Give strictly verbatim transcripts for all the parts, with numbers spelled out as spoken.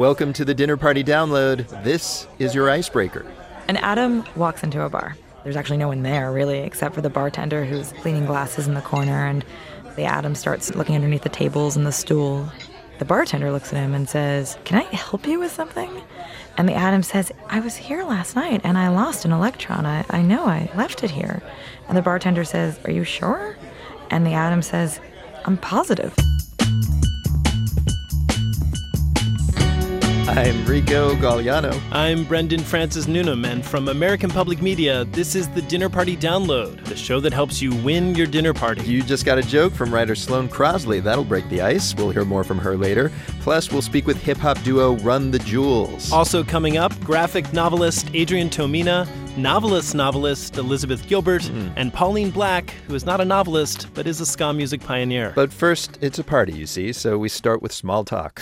Welcome to the Dinner Party Download. This is your icebreaker. And Adam walks into a bar. There's actually no one there, really, except for the bartender who's cleaning glasses in the corner, and the Adam starts looking underneath the tables and the stool. The bartender looks at him and says, "Can I help you with something?" And the Adam says, "I was here last night, and I lost an electron. I, I know I left it here." And the bartender says, "Are you sure?" And the Adam says, "I'm positive." I'm Rico Galliano. I'm Brendan Francis Newnham, and from American Public Media, this is the Dinner Party Download, the show that helps you win your dinner party. You just got a joke from writer Sloane Crosley. That'll break the ice. We'll hear more from her later. Plus, we'll speak with hip-hop duo Run the Jewels. Also coming up, graphic novelist Adrian Tomine, novelist-novelist Elizabeth Gilbert, mm. and Pauline Black, who is not a novelist, but is a ska music pioneer. But first, it's a party, you see, so we start with small talk.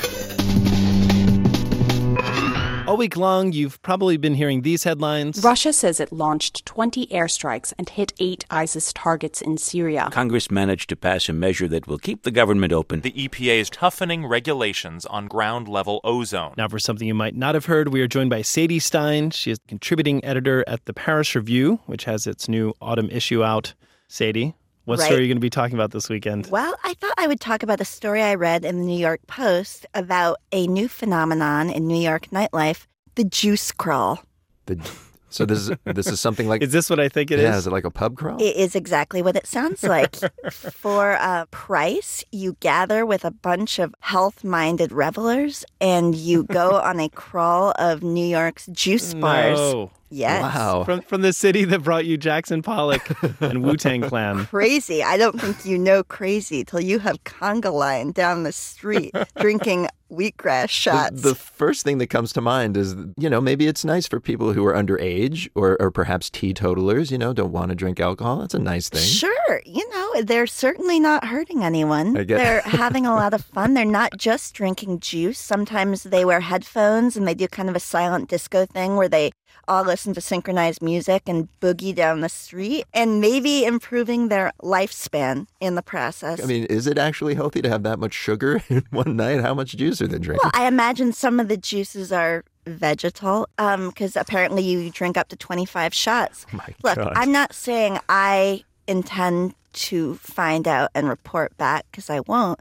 All week long, you've probably been hearing these headlines. Russia says it launched twenty airstrikes and hit eight ISIS targets in Syria. Congress managed to pass a measure that will keep the government open. The E P A is toughening regulations on ground-level ozone. Now for something you might not have heard, we are joined by Sadie Stein. She is contributing editor at The Paris Review, which has its new autumn issue out. Sadie, what right. story are you going to be talking about this weekend? Well, I thought I would talk about the story I read in the New York Post about a new phenomenon in New York nightlife, the juice crawl. The, so this is, this is something like... Is this what I think it yeah, is? Yeah, is it like a pub crawl? It is exactly what it sounds like. For a price, you gather with a bunch of health-minded revelers, and you go on a crawl of New York's juice bars. No. Yes. Wow. From from the city that brought you Jackson Pollock and Wu-Tang Clan. Crazy. I don't think you know crazy till you have conga line down the street drinking wheatgrass shots. The, the first thing that comes to mind is, you know, maybe it's nice for people who are underage or, or perhaps teetotalers, you know, don't want to drink alcohol. That's a nice thing. Sure. You know, they're certainly not hurting anyone. I guess. They're having a lot of fun. They're not just drinking juice. Sometimes they wear headphones and they do kind of a silent disco thing where they all listen to synchronized music and boogie down the street, and maybe improving their lifespan in the process. I mean, is it actually healthy to have that much sugar in one night? How much juice are they drinking? Well, I imagine some of the juices are vegetal, because um, apparently you drink up to twenty-five shots. Oh my Look, God. I'm not saying I intend to find out and report back, because I won't,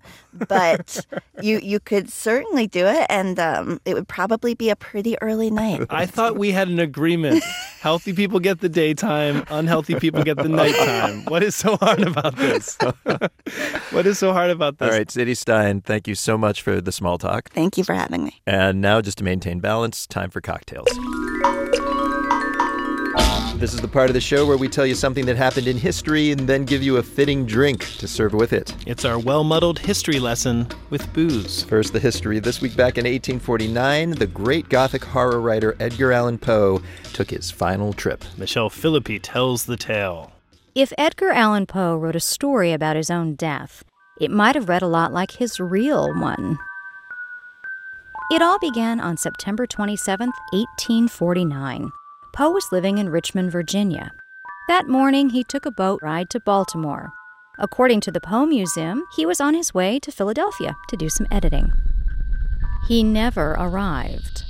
but you you could certainly do it, and um, it would probably be a pretty early night. I thought we had an agreement. Healthy people get the daytime, unhealthy people get the nighttime. What is so hard about this? What is so hard about this? All right, Sadie Stein, thank you so much for the small talk. Thank you for having me. And now, just to maintain balance, time for cocktails. This is the part of the show where we tell you something that happened in history and then give you a fitting drink to serve with it. It's our well-muddled history lesson with booze. First, the history. This week back in eighteen forty-nine, the great Gothic horror writer Edgar Allan Poe took his final trip. Michelle Philippi tells the tale. If Edgar Allan Poe wrote a story about his own death, it might have read a lot like his real one. It all began on September twenty-seventh, eighteen forty-nine. Poe was living in Richmond, Virginia. That morning, he took a boat ride to Baltimore. According to the Poe Museum, he was on his way to Philadelphia to do some editing. He never arrived.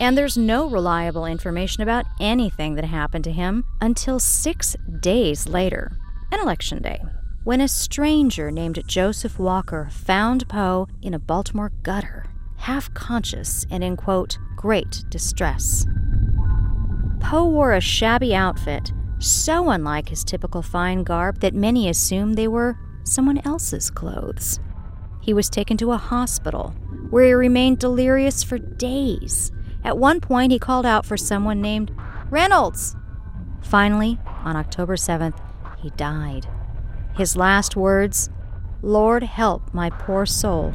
And there's no reliable information about anything that happened to him until six days later, an election day, when a stranger named Joseph Walker found Poe in a Baltimore gutter, half-conscious and in, quote, great distress. Poe wore a shabby outfit, so unlike his typical fine garb that many assumed they were someone else's clothes. He was taken to a hospital, where he remained delirious for days. At one point, he called out for someone named Reynolds. Finally, on October seventh, he died. His last words, "Lord help my poor soul."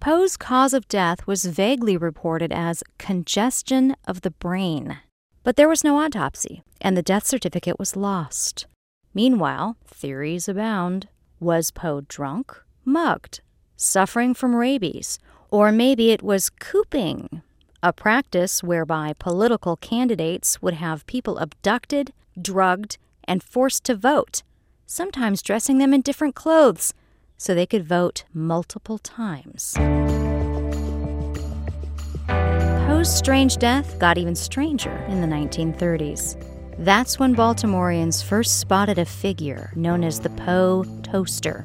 Poe's cause of death was vaguely reported as congestion of the brain, but there was no autopsy, and the death certificate was lost. Meanwhile, theories abound. Was Poe drunk, mugged, suffering from rabies, or maybe it was cooping, a practice whereby political candidates would have people abducted, drugged, and forced to vote, sometimes dressing them in different clothes, so they could vote multiple times. Poe's strange death got even stranger in the nineteen thirties. That's when Baltimoreans first spotted a figure known as the Poe Toaster.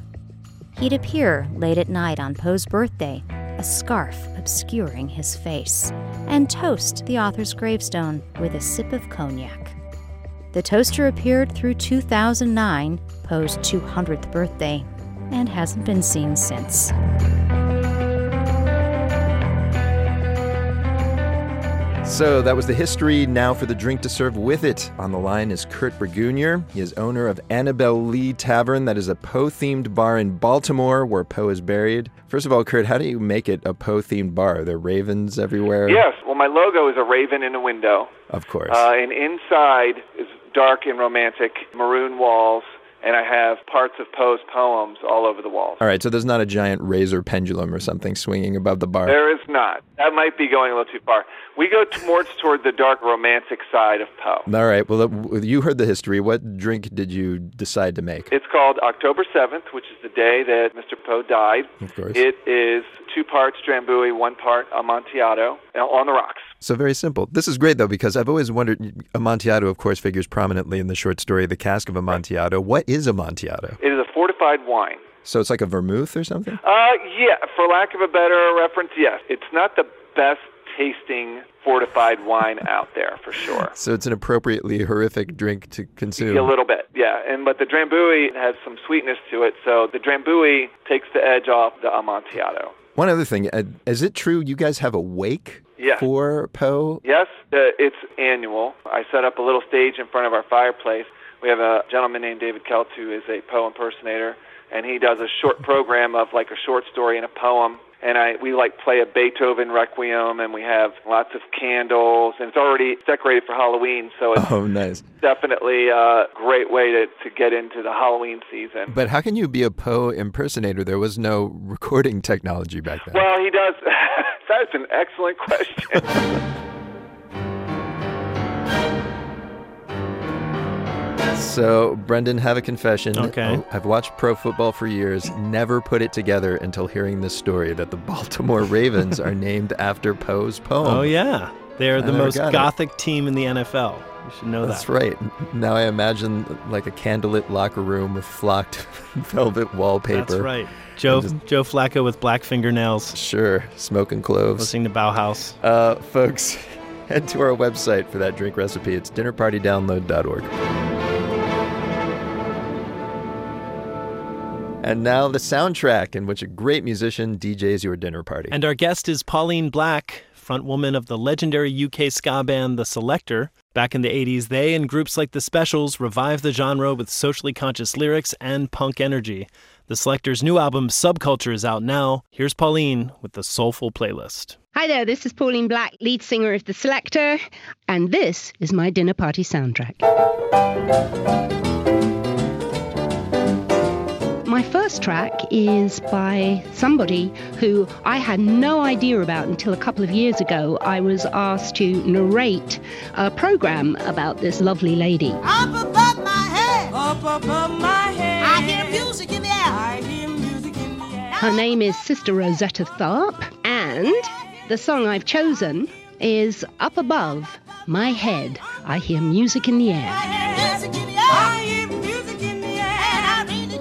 He'd appear late at night on Poe's birthday, a scarf obscuring his face, and toast the author's gravestone with a sip of cognac. The toaster appeared through two thousand nine, Poe's two hundredth birthday, and hasn't been seen since. So that was the history. Now for the drink to serve with it. On the line is Kurt Bragunier. He is owner of Annabelle Lee Tavern. That is a Poe-themed bar in Baltimore where Poe is buried. First of all, Kurt, how do you make it a Poe-themed bar? Are there ravens everywhere? Yes. Well, my logo is a raven in a window. Of course. Uh, and inside is dark and romantic maroon walls. And I have parts of Poe's poems all over the walls. All right, so there's not a giant razor pendulum or something swinging above the bar? There is not. That might be going a little too far. We go towards toward the dark romantic side of Poe. All right, well, you heard the history. What drink did you decide to make? It's called October seventh, which is the day that Mister Poe died. Of course. It is two parts Drambuie, one part Amontillado, on the rocks. So very simple. This is great, though, because I've always wondered, Amontillado, of course, figures prominently in the short story, The Cask of Amontillado. What is Amontillado? It is a fortified wine. So it's like a vermouth or something? Uh, yeah, for lack of a better reference, yes. It's not the best tasting fortified wine out there, for sure. So it's an appropriately horrific drink to consume. A little bit, yeah. And But the Drambuie has some sweetness to it, so the Drambuie takes the edge off the Amontillado. One other thing, is it true you guys have a wake? Yes. For Poe? Yes, uh, it's annual. I set up a little stage in front of our fireplace. We have a gentleman named David Keltz who is a Poe impersonator, and he does a short program of like a short story and a poem. And I we like play a Beethoven Requiem, and we have lots of candles, and it's already decorated for Halloween, so it's oh, nice. Definitely a great way to, to get into the Halloween season. But how can you be a Poe impersonator? There was no recording technology back then. Well, he does. That's an excellent question. So, Brendan, have a confession. Okay. Oh, I've watched pro football for years, never put it together until hearing this story that the Baltimore Ravens are named after Poe's poem. Oh, yeah. They're the most gothic it. team in the N F L. You should know That's that. That's right. Now I imagine like a candlelit locker room with flocked velvet wallpaper. That's right. Joe just, Joe Flacco with black fingernails. Sure. Smoking cloves. Listening to Bauhaus. Uh, folks, head to our website for that drink recipe. It's dinner party download dot org. And now the soundtrack in which a great musician D Js your dinner party. And our guest is Pauline Black, frontwoman of the legendary U K ska band The Selecter. Back in the eighties, they and groups like The Specials revived the genre with socially conscious lyrics and punk energy. The Selecter's new album, Subculture, is out now. Here's Pauline with the Soulful Playlist. Hi there, this is Pauline Black, lead singer of The Selecter, and this is my dinner party soundtrack. My first track is by somebody who I had no idea about until a couple of years ago. I was asked to narrate a program about this lovely lady. Up above my head, up above my head, I hear music in the air, I hear music in the air. Her name is Sister Rosetta Tharpe, and the song I've chosen is Up Above My Head, I Hear Music in the Air. I hear music in the air. I hear music in the air. And I mean it.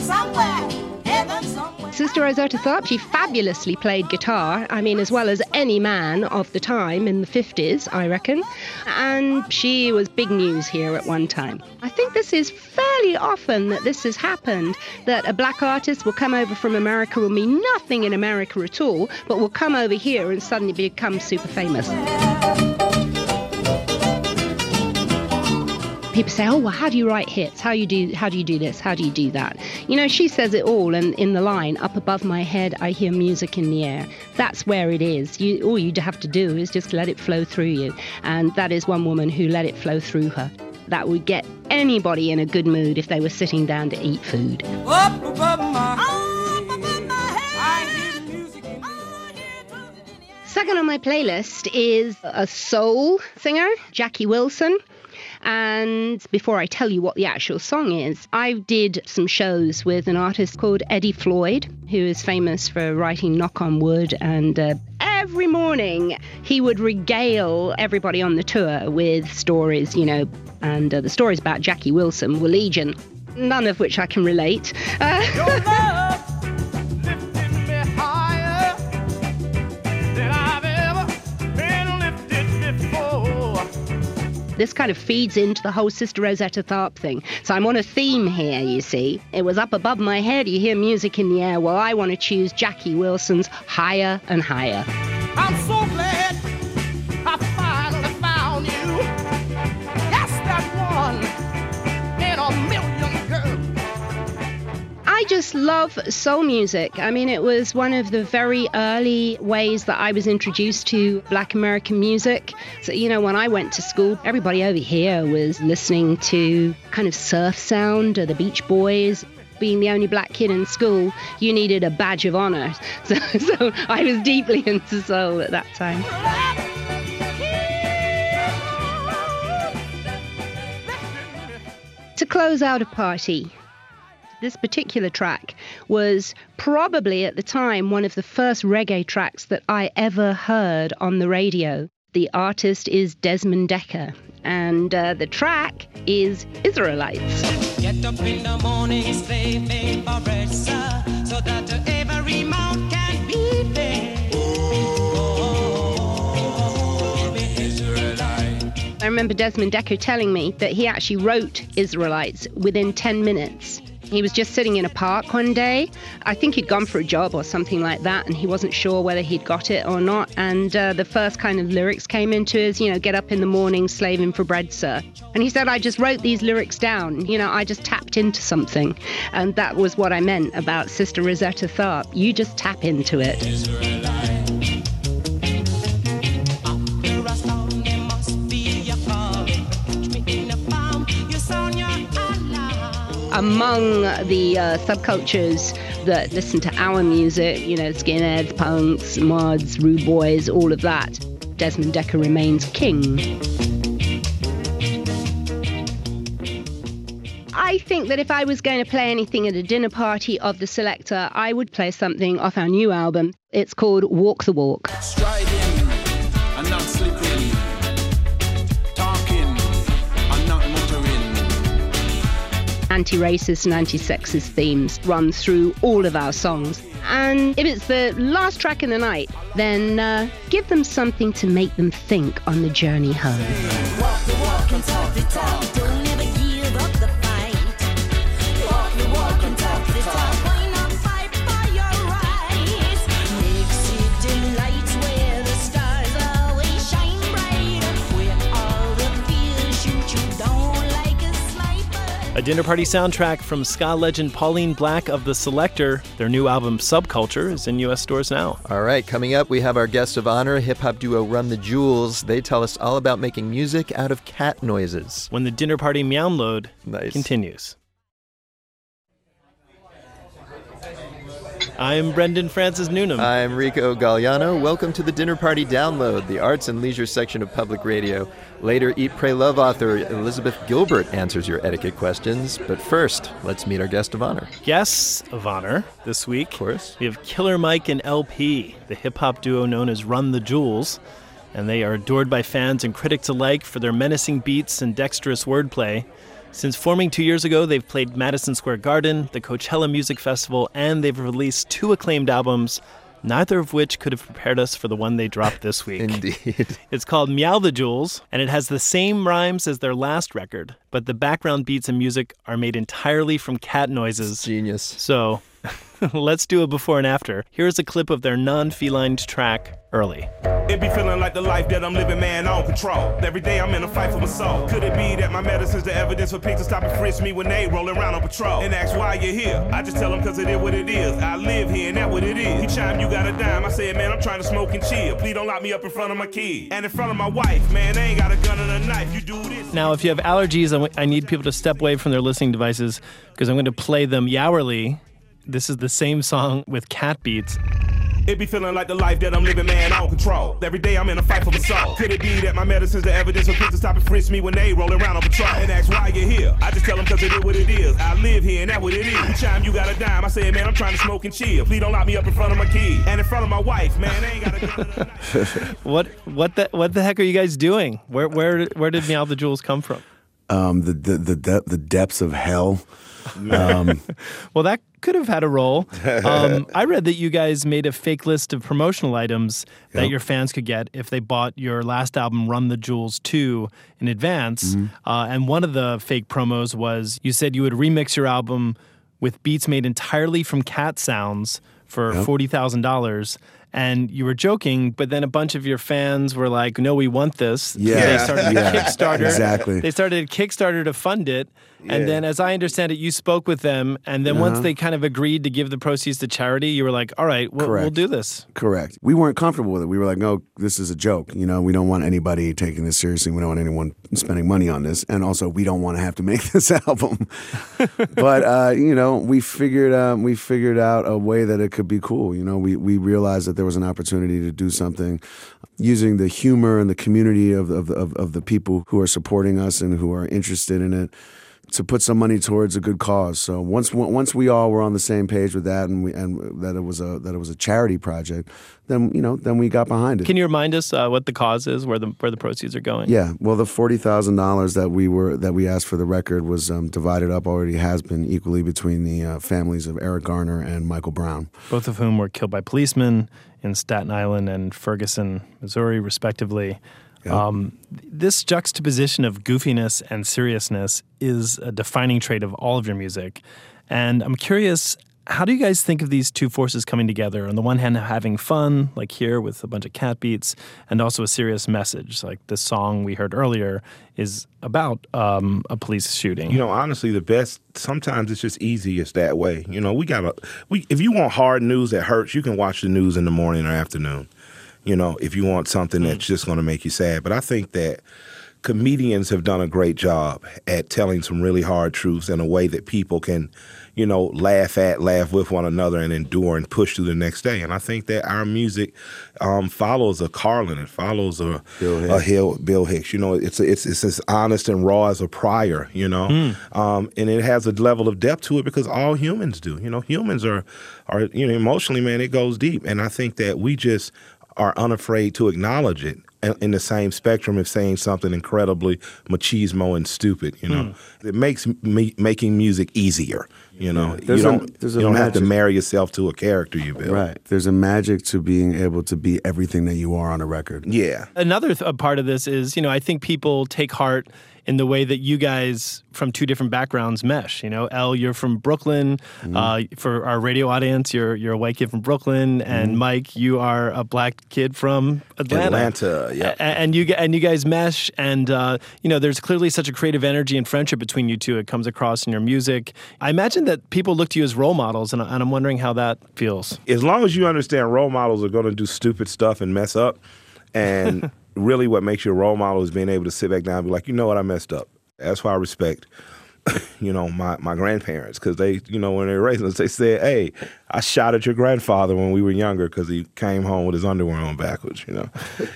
Somewhere, heaven somewhere. Sister Rosetta Tharpe, she fabulously played guitar, I mean, as well as any man of the time in the fifties, I reckon. And she was big news here at one time. I think this is fairly often that this has happened, that a black artist will come over from America, will mean nothing in America at all, but will come over here and suddenly become super famous. People say, oh, well, how do you write hits? How you do, how do you do this? How do you do that? You know, she says it all in, in the line, up above my head, I hear music in the air. That's where it is. You, all you have to do is just let it flow through you. And that is one woman who let it flow through her. That would get anybody in a good mood if they were sitting down to eat food. Up above my head, up above my head, I hear music in the air. Second on my playlist is a soul singer, Jackie Wilson. And before I tell you what the actual song is, I did some shows with an artist called Eddie Floyd, who is famous for writing Knock on Wood, and uh, every morning he would regale everybody on the tour with stories, you know, and uh, the stories about Jackie Wilson were legion, none of which I can relate. Uh, Your love! This kind of feeds into the whole Sister Rosetta Tharpe thing. So I'm on a theme here, you see. It was up above my head, you hear music in the air. Well, I want to choose Jackie Wilson's Higher and Higher. I'm so glad I finally found you. That's that one in a million girls. I just love soul music. I mean, it was one of the very early ways that I was introduced to Black American music. So, you know, when I went to school, everybody over here was listening to kind of surf sound or the Beach Boys. Being the only black kid in school, you needed a badge of honor. So, so I was deeply into soul at that time. To close out a party, this particular track was probably at the time one of the first reggae tracks that I ever heard on the radio. The artist is Desmond Dekker, and uh, the track is Israelites. Get up in the morning, slave made for bread, sir, so that every mouth can be fed. I remember Desmond Dekker telling me that he actually wrote Israelites within ten minutes. He was just sitting in a park one day. I think he'd gone for a job or something like that, and he wasn't sure whether he'd got it or not. And uh, the first kind of lyrics came into his, you know, get up in the morning, slaving for bread, sir. And he said, I just wrote these lyrics down. You know, I just tapped into something. And that was what I meant about Sister Rosetta Tharpe. You just tap into it. Among the uh, subcultures that listen to our music, you know, skinheads, punks, mods, rude boys, all of that, Desmond Dekker remains king. I think that if I was going to play anything at a dinner party of the Selecter, I would play something off our new album. It's called Walk the Walk. Striding and not sleeping. Anti-racist and anti-sexist themes run through all of our songs. And if it's the last track of the night, then uh, give them something to make them think on the journey home. Walk the walk and talk the talk. Don't ever give up the fight. Walk the walk and talk the talk. Why not fight for your rights? Exceeding lights where the stars always shine bright. Where all the fears shoot you down. A dinner party soundtrack from ska legend Pauline Black of The Selecter. Their new album, Subculture, is in U S stores now. All right, coming up, we have our guest of honor, hip-hop duo Run the Jewels. They tell us all about making music out of cat noises. When the dinner party meow-load nice. continues. I'm Brendan Francis Noonan. I'm Rico Galliano. Welcome to the Dinner Party Download, the arts and leisure section of public radio. Later, Eat, Pray, Love author Elizabeth Gilbert answers your etiquette questions. But first, let's meet our guest of honor. Guests of honor this week, of course, we have Killer Mike and El-P, the hip-hop duo known as Run the Jewels. And they are adored by fans and critics alike for their menacing beats and dexterous wordplay. Since forming two years ago, they've played Madison Square Garden, the Coachella Music Festival, and they've released two acclaimed albums, neither of which could have prepared us for the one they dropped this week. Indeed. It's called Meow the Jewels, and it has the same rhymes as their last record, but the background beats and music are made entirely from cat noises. Genius. So let's do a before and after. Here's a clip of their non-feline track, Early. It be feeling like the life that I'm living, man, I don't control. Every day I'm in a fight for my soul. Could it be that my medicine's the evidence for pigs to stop and frisk me when they roll around on patrol? And ask why you're here. I just tell them cause it is what it is. I live here and that what it is. Each time you got a dime, I say, man, I'm trying to smoke and chill. Please don't lock me up in front of my kid. And in front of my wife, man, they ain't got a gun and a knife. You do this. Now, if you have allergies, I need people to step away from their listening devices because I'm going to play them Yowerly. This is the same song with cat beats. It be feeling like the life that I'm living, man, I don't control. Every day I'm in a fight for my soul. Could it be that my medicine's the evidence for kids to stop and frisk me when they roll around on patrol? And ask why you're here. I just tell them cause it is what it is. I live here and that what it is. Each time you got a dime, I say, man, I'm trying to smoke and chill. Please don't lock me up in front of my kids and in front of my wife, man. They ain't gotta What what the what the heck are you guys doing? Where where where did Meow the Jewels come from? Um, the the the, de- the depths of hell. Um, well, that could have had a role. Um, I read that you guys made a fake list of promotional items that yep. your fans could get if they bought your last album, Run the Jewels two, in advance. Mm-hmm. Uh, and one of the fake promos was you said you would remix your album with beats made entirely from cat sounds for yep. forty thousand dollars. And you were joking, but then a bunch of your fans were like, no, we want this. Yeah. They started yeah. a Kickstarter. Exactly. They started a Kickstarter to fund it. Yeah. And then, as I understand it, you spoke with them. And then uh-huh. once they kind of agreed to give the proceeds to charity, you were like, all right, we'll, we'll do this. Correct. We weren't comfortable with it. We were like, no, this is a joke. You know, we don't want anybody taking this seriously. We don't want anyone spending money on this. And also, we don't want to have to make this album. But, uh, you know, we figured, um, we figured out a way that it could be cool. You know, we, we realized that there was an opportunity to do something using the humor and the community of, of, of, of the people who are supporting us and who are interested in it to put some money towards a good cause. So once once we all were on the same page with that, and we, and that it was a that it was a charity project, then you know then we got behind it. Can you remind us uh, what the cause is, where the where the proceeds are going? Yeah, well, the forty thousand dollars that we were that we asked for the record was um, divided up already has been equally between the uh, families of Eric Garner and Michael Brown, both of whom were killed by policemen in Staten Island and Ferguson, Missouri, respectively. Um, this juxtaposition of goofiness and seriousness is a defining trait of all of your music. And I'm curious, how do you guys think of these two forces coming together? On the one hand, having fun, like here with a bunch of cat beats, and also a serious message. Like the song we heard earlier is about um, a police shooting. You know, honestly, the best, sometimes it's just easiest that way. You know, we got to, we, if you want hard news that hurts, you can watch the news in the morning or afternoon. You know, if you want something that's just going to make you sad. But I think that comedians have done a great job at telling some really hard truths in a way that people can, you know, laugh at, laugh with one another, and endure and push through the next day. And I think that our music um, follows a Carlin. It follows a Bill Hicks. A Hill, Bill Hicks. You know, it's a, it's it's as honest and raw as a Pryor, you know. Mm. Um, and it has a level of depth to it because all humans do. You know, humans are, are you know, emotionally, man, it goes deep. And I think that we just are unafraid to acknowledge it in the same spectrum of saying something incredibly machismo and stupid, you know. Mm. It makes me, making music easier, you know. Yeah. You don't, a, you don't have to marry yourself to a character you build. Right. There's a magic to being able to be everything that you are on a record. Yeah. Another th- part of this is, you know, I think people take heart in the way that you guys from two different backgrounds mesh. You know, El, you're from Brooklyn. Mm-hmm. Uh, for our radio audience, you're you're a white kid from Brooklyn, mm-hmm. and Mike, you are a black kid from Atlanta. Atlanta, yeah. A- and you and you guys mesh, and uh, you know, there's clearly such a creative energy and friendship between you two. It comes across in your music. I imagine that people look to you as role models, and, and I'm wondering how that feels. As long as you understand role models are going to do stupid stuff and mess up, and really what makes you a role model is being able to sit back down and be like, you know what, I messed up. That's why I respect, you know, my, my grandparents, because they, you know, when they were raising us, they said, hey, I shot at your grandfather when we were younger because he came home with his underwear on backwards, you know.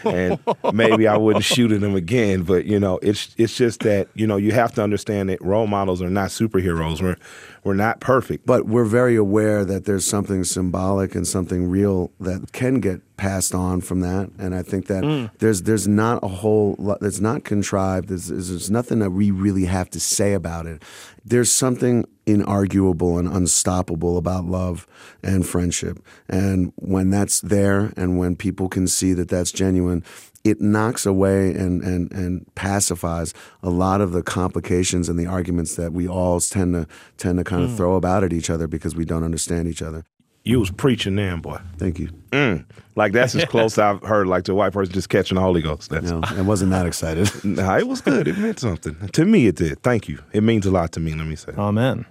And maybe I wouldn't shoot at him again, but, you know, it's it's just that, you know, you have to understand that role models are not superheroes. We're, we're not perfect. But we're very aware that there's something symbolic and something real that can get passed on from that, and I think that mm. there's there's not a whole lot that's not contrived. There's, there's nothing that we really have to say about it. There's something inarguable and unstoppable about love and friendship, and when that's there and when people can see that that's genuine, it knocks away and, and, and pacifies a lot of the complications and the arguments that we all tend to tend to kind of mm. throw about at each other because we don't understand each other. You was preaching then, boy. Thank you. Mm. Like, that's as close I've heard, like, to a white person just catching the Holy Ghost. That's no, I wasn't that excited. No, nah, it was good. It meant something. To me, it did. Thank you. It means a lot to me, let me say. Amen.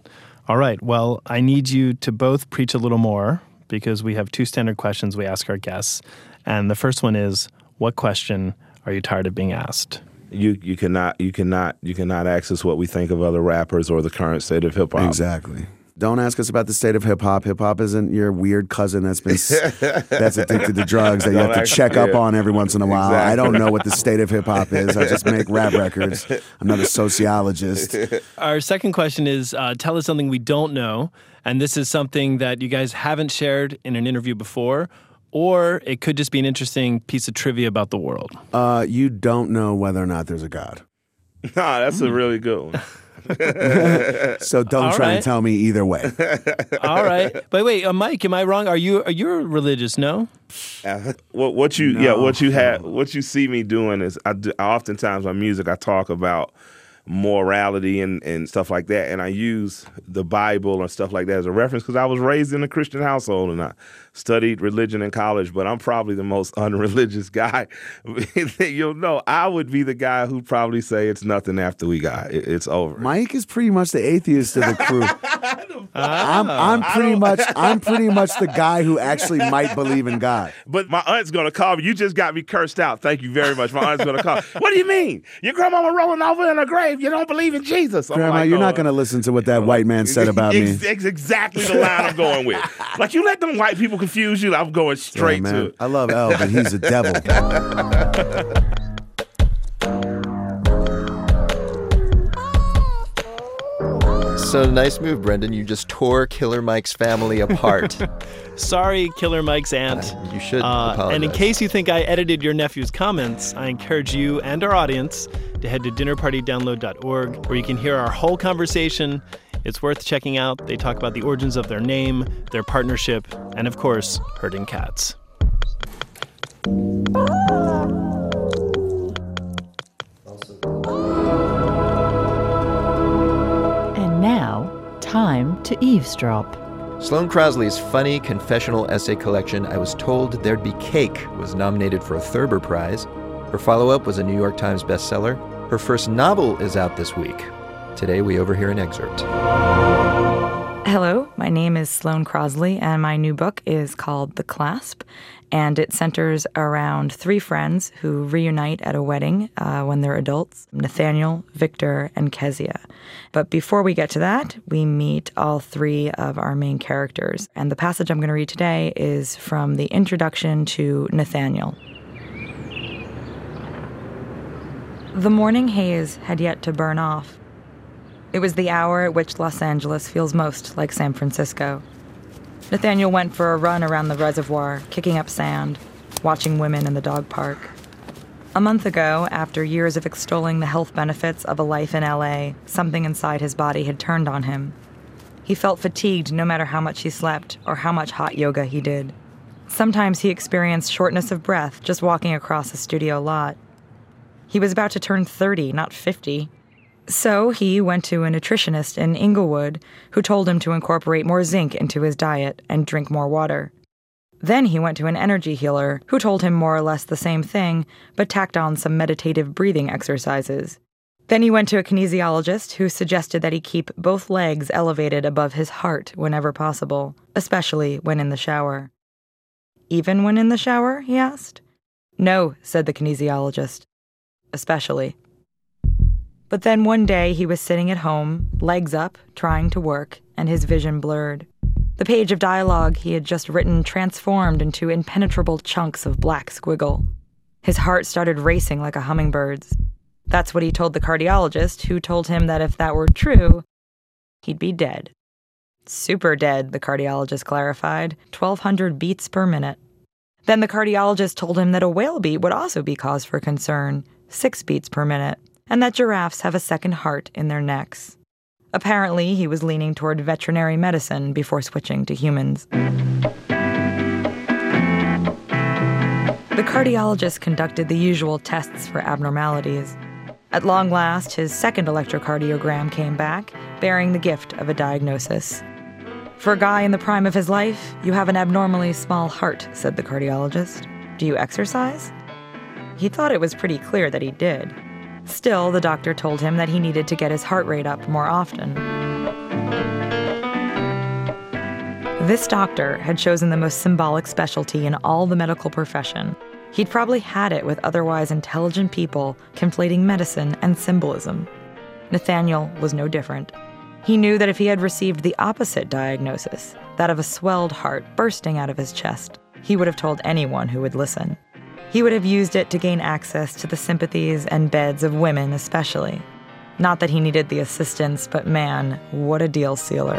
All right. Well, I need you to both preach a little more because we have two standard questions we ask our guests. And the first one is, what question are you tired of being asked? You you cannot you cannot, you cannot access what we think of other rappers or the current state of hip-hop. Exactly. Don't ask us about the state of hip-hop. Hip-hop isn't your weird cousin that's been that's addicted to drugs that you have to check up on every once in a while. Exactly. I don't know what the state of hip-hop is. I just make rap records. I'm not a sociologist. Our second question is, uh, tell us something we don't know, and this is something that you guys haven't shared in an interview before, or it could just be an interesting piece of trivia about the world. Uh, you don't know whether or not there's a God. Nah, that's mm. a really good one. So don't All try right. and tell me either way. All right, but wait, uh, Mike, am I wrong? Are you are you religious? No. Uh, what what you no. yeah what you had what you see me doing is I, do, I oftentimes on music I talk about morality and, and stuff like that, and I use the Bible or stuff like that as a reference because I was raised in a Christian household and I studied religion in college, but I'm probably the most unreligious guy that you'll know. I would be the guy who'd probably say it's nothing after we got it. It's over. Mike is pretty much the atheist of the crew. I'm, I'm pretty much I'm pretty much the guy who actually might believe in God. But my aunt's gonna call me. You just got me cursed out. Thank you very much. My aunt's gonna call. What do you mean? Your grandmama rolling over in her grave. You don't believe in Jesus. I'm Grandma, like, you're oh, not gonna listen to what that white man said about me. It's exactly the line I'm going with. Like you let them white people confuse you. I'm going straight yeah, to it. I love El, but he's a devil. So nice move, Brendan. You just tore Killer Mike's family apart. Sorry, Killer Mike's aunt. Uh, you should uh, apologize. And in case you think I edited your nephew's comments, I encourage you and our audience to head to dinner party download dot org where you can hear our whole conversation. It's worth checking out. They talk about the origins of their name, their partnership, and of course, herding cats. And now, time to eavesdrop. Sloane Crosley's funny confessional essay collection, I Was Told There'd Be Cake, was nominated for a Thurber Prize. Her follow-up was a New York Times bestseller. Her first novel is out this week. Today, we overhear an excerpt. Hello, my name is Sloane Crosley, and my new book is called The Clasp, and it centers around three friends who reunite at a wedding uh, when they're adults, Nathaniel, Victor, and Kezia. But before we get to that, we meet all three of our main characters, and the passage I'm going to read today is from the introduction to Nathaniel. The morning haze had yet to burn off. It was the hour at which Los Angeles feels most like San Francisco. Nathaniel went for a run around the reservoir, kicking up sand, watching women in the dog park. A month ago, after years of extolling the health benefits of a life in L A, something inside his body had turned on him. He felt fatigued no matter how much he slept or how much hot yoga he did. Sometimes he experienced shortness of breath just walking across a studio lot. He was about to turn thirty, not fifty. So he went to a nutritionist in Inglewood who told him to incorporate more zinc into his diet and drink more water. Then he went to an energy healer who told him more or less the same thing, but tacked on some meditative breathing exercises. Then he went to a kinesiologist who suggested that he keep both legs elevated above his heart whenever possible, especially when in the shower. Even when in the shower, he asked. No, said the kinesiologist. Especially. But then one day he was sitting at home, legs up, trying to work, and his vision blurred. The page of dialogue he had just written transformed into impenetrable chunks of black squiggle. His heart started racing like a hummingbird's. That's what he told the cardiologist, who told him that if that were true, he'd be dead. Super dead, the cardiologist clarified, twelve hundred beats per minute. Then the cardiologist told him that a whale beat would also be cause for concern, six beats per minute. And that giraffes have a second heart in their necks. Apparently, he was leaning toward veterinary medicine before switching to humans. The cardiologist conducted the usual tests for abnormalities. At long last, his second electrocardiogram came back, bearing the gift of a diagnosis. For a guy in the prime of his life, you have an abnormally small heart, said the cardiologist. Do you exercise? He thought it was pretty clear that he did. Still, the doctor told him that he needed to get his heart rate up more often. This doctor had chosen the most symbolic specialty in all the medical profession. He'd probably had it with otherwise intelligent people conflating medicine and symbolism. Nathaniel was no different. He knew that if he had received the opposite diagnosis, that of a swelled heart bursting out of his chest, he would have told anyone who would listen. He would have used it to gain access to the sympathies and beds of women especially. Not that he needed the assistance, but man, what a deal sealer.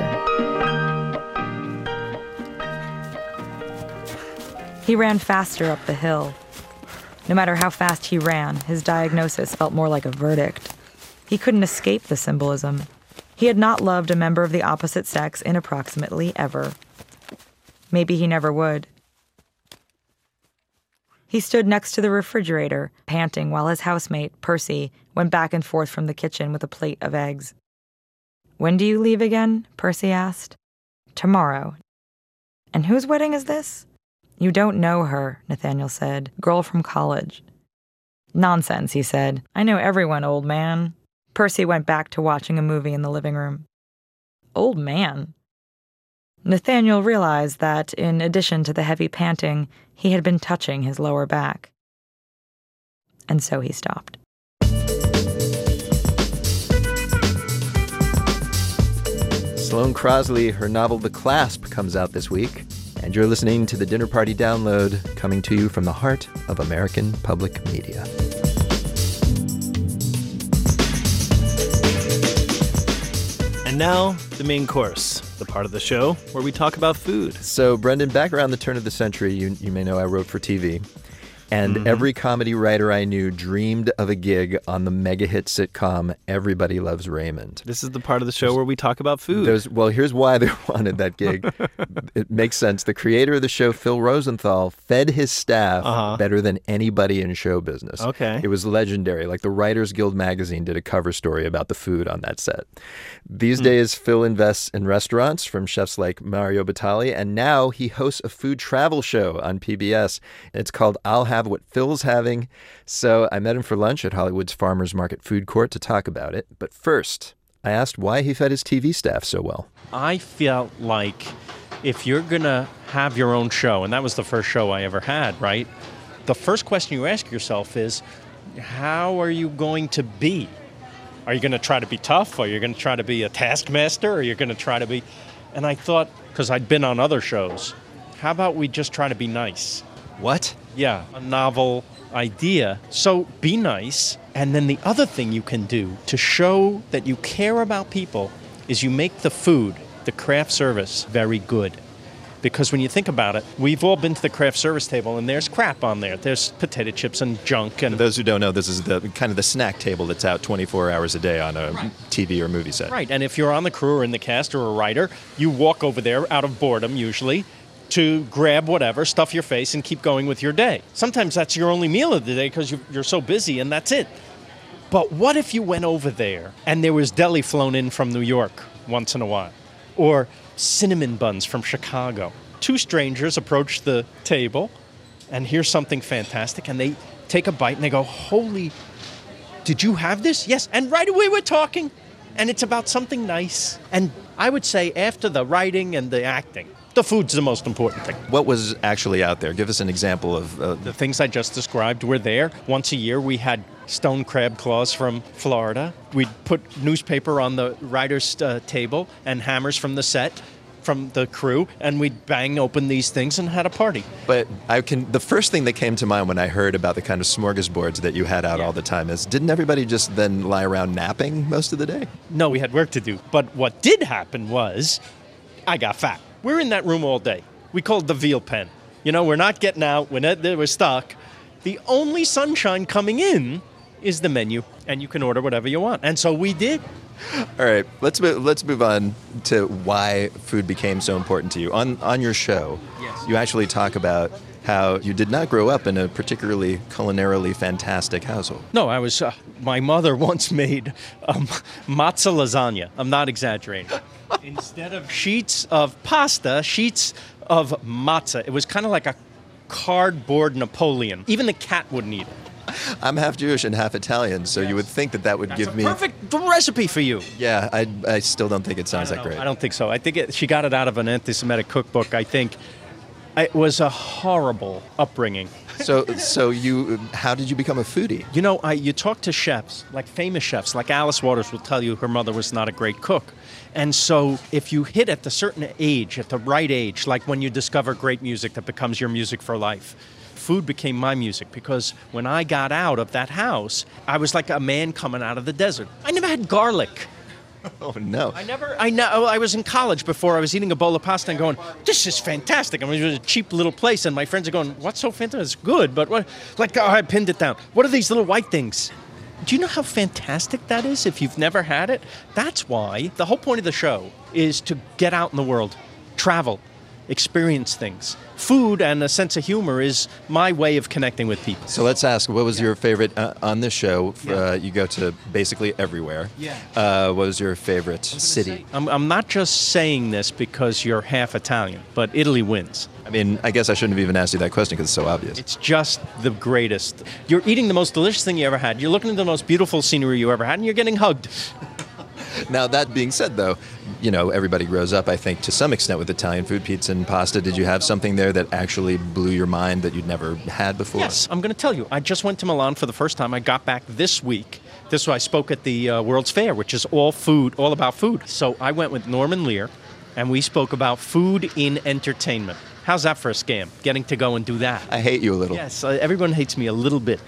He ran faster up the hill. No matter how fast he ran, his diagnosis felt more like a verdict. He couldn't escape the symbolism. He had not loved a member of the opposite sex in approximately ever. Maybe he never would. He stood next to the refrigerator, panting, while his housemate, Percy, went back and forth from the kitchen with a plate of eggs. "When do you leave again?" Percy asked. "Tomorrow." "And whose wedding is this?" "You don't know her," Nathaniel said. "Girl from college." "Nonsense," he said. "I know everyone, old man." Percy went back to watching a movie in the living room. "Old man?" Nathaniel realized that, in addition to the heavy panting, he had been touching his lower back. And so he stopped. Sloane Crosley, her novel The Clasp, comes out this week, and you're listening to the Dinner Party Download, coming to you from the heart of American public media. And now, the main course, the part of the show where we talk about food. So, Brendan, back around the turn of the century, you, you may know I wrote for T V, and mm-hmm. every comedy writer I knew dreamed of a gig on the mega-hit sitcom Everybody Loves Raymond. This is the part of the show where we talk about food. There's, well, here's why they wanted that gig. It makes sense. The creator of the show, Phil Rosenthal, fed his staff uh-huh. better than anybody in show business. Okay. It was legendary. Like, the Writers Guild magazine did a cover story about the food on that set. These mm. days, Phil invests in restaurants from chefs like Mario Batali, and now he hosts a food travel show on P B S. It's called I'll Have What Phil's Having. So I met him for lunch at Hollywood's Farmers Market Food Court to talk about it. But first, I asked why he fed his T V staff so well. I felt like if you're going to have your own show, and that was the first show I ever had, right? The first question you ask yourself is, how are you going to be? Are you going to try to be tough? Or are you going to try to be a taskmaster? Or are you going to try to be... And I thought, because I'd been on other shows, how about we just try to be nice? What? Yeah, a novel idea. So be nice. And then the other thing you can do to show that you care about people is you make the food, the craft service, very good. Because when you think about it, we've all been to the craft service table, and there's crap on there. There's potato chips and junk. And for those who don't know, this is the kind of the snack table that's out twenty-four hours a day on a right. T V or movie set. Right, and if you're on the crew or in the cast or a writer, you walk over there out of boredom usually, to grab whatever, stuff your face, and keep going with your day. Sometimes that's your only meal of the day because you're so busy and that's it. But what if you went over there and there was deli flown in from New York once in a while? Or cinnamon buns from Chicago. Two strangers approach the table and hear something fantastic and they take a bite and they go, holy, did you have this? Yes, and right away we're talking. And it's about something nice. And I would say after the writing and the acting, the food's the most important thing. What was actually out there? Give us an example of... Uh... The things I just described were there. Once a year, we had stone crab claws from Florida. We'd put newspaper on the writer's uh, table and hammers from the set, from the crew, and we'd bang open these things and had a party. But I can. The first thing that came to mind when I heard about the kind of smorgasbords that you had out yeah. all the time is, didn't everybody just then lie around napping most of the day? No, we had work to do. But what did happen was, I got fat. We're in that room all day. We call it the veal pen. You know, we're not getting out. We're, not, we're stuck. The only sunshine coming in is the menu, and you can order whatever you want. And so we did. All right, let's move, let's move on to why food became so important to you. On on your show, yes. you actually talk about how you did not grow up in a particularly culinarily fantastic household. No, I was. Uh, my mother once made um, matzo lasagna. I'm not exaggerating. Instead of sheets of pasta, sheets of matzah. It was kind of like a cardboard Napoleon. Even the cat wouldn't eat it. I'm half Jewish and half Italian, so yes. you would think that that would That's give a me... perfect recipe for you. Yeah, I, I still don't think it sounds that great. I don't think so. I think it, she got it out of an anti-Semitic cookbook, I think. It was a horrible upbringing. So, so you, how did you become a foodie? You know, I, you talk to chefs, like famous chefs, like Alice Waters will tell you her mother was not a great cook. And so if you hit at the certain age, at the right age, like when you discover great music that becomes your music for life, food became my music, because when I got out of that house, I was like a man coming out of the desert. I never had garlic. Oh, no. I never, I know. I was in college before I was eating a bowl of pasta and going, this is fantastic. I mean, it was a cheap little place, and my friends are going, what's so fantastic? It's good, but what? Like, oh, I pinned it down. What are these little white things? Do you know how fantastic that is if you've never had it? That's why the whole point of the show is to get out in the world, travel, experience things. Food and a sense of humor is my way of connecting with people. So let's ask, what was yeah. your favorite uh, on this show? Yeah. Uh, you go to basically everywhere. Yeah. Uh, what was your favorite city? I'm, I'm not just saying this because you're half Italian, but Italy wins. I mean, I guess I shouldn't have even asked you that question because it's so obvious. It's just the greatest. You're eating the most delicious thing you ever had. You're looking at the most beautiful scenery you ever had, and you're getting hugged. Now, that being said, though, you know, everybody grows up, I think, to some extent with Italian food, pizza and pasta. Did you have something there that actually blew your mind that you'd never had before? Yes, I'm going to tell you. I just went to Milan for the first time. I got back this week. This I spoke at the uh, World's Fair, which is all food, all about food. So I went with Norman Lear, and we spoke about food in entertainment. How's that for a scam, getting to go and do that? I hate you a little. Yes, uh, everyone hates me a little bit.